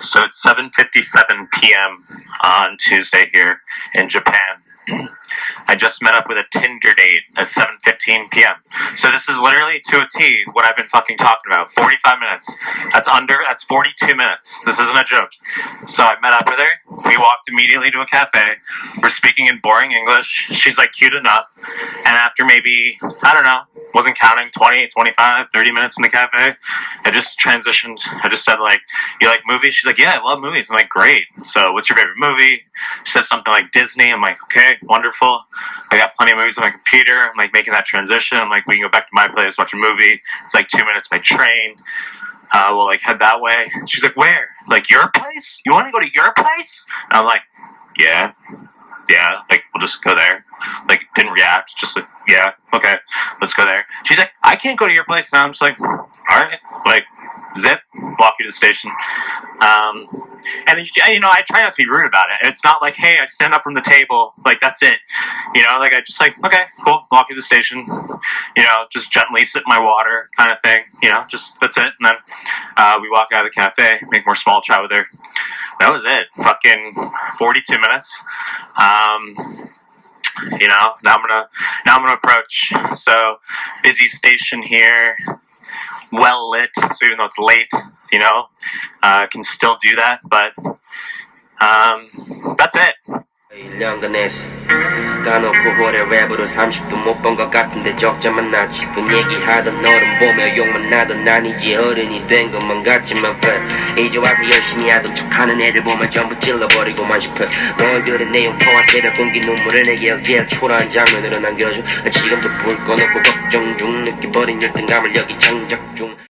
So it's 7:57 p.m. on Tuesday here in Japan. I just met up with a Tinder date at 7:15 p.m. So this is literally to a T what I've been fucking talking about. 45 minutes. That's 42 minutes. This isn't a joke. So I met up with her. We walked immediately to a cafe. We're speaking in boring English. She's like cute enough. And after maybe, I don't know, wasn't counting, 20, 25, 30 minutes in the cafe, I just transitioned. I just said, like, you like movies? She's like, yeah, I love movies. I'm like, great. So what's your favorite movie? She said something like Disney. I'm like, okay, wonderful. I got plenty of movies on my computer. I'm like making that transition. I'm like, we can go back to my place, watch a movie. It's like 2 minutes by train. We'll like head that way. She's like, where? Like your place? You want to go to your place? And I'm like, yeah. Like we'll just go there. Like didn't react. Just like, yeah, okay, let's go there. She's like, I can't go to your place. And I'm just like, all right, like zip, walk you to the station. And, you know, I try not to be rude about it. It's not like, hey, I stand up from the table. Like, that's it. You know, like, I just like, okay, cool. Walk you to the station. You know, just gently sip my water kind of thing. You know, just that's it. And then we walk out of the cafe, make more small chat with her. That was it. Fucking 42 minutes. You know, now I'm gonna approach. So busy station here. Well lit, so even though it's late, you know, can still do that, but that's it.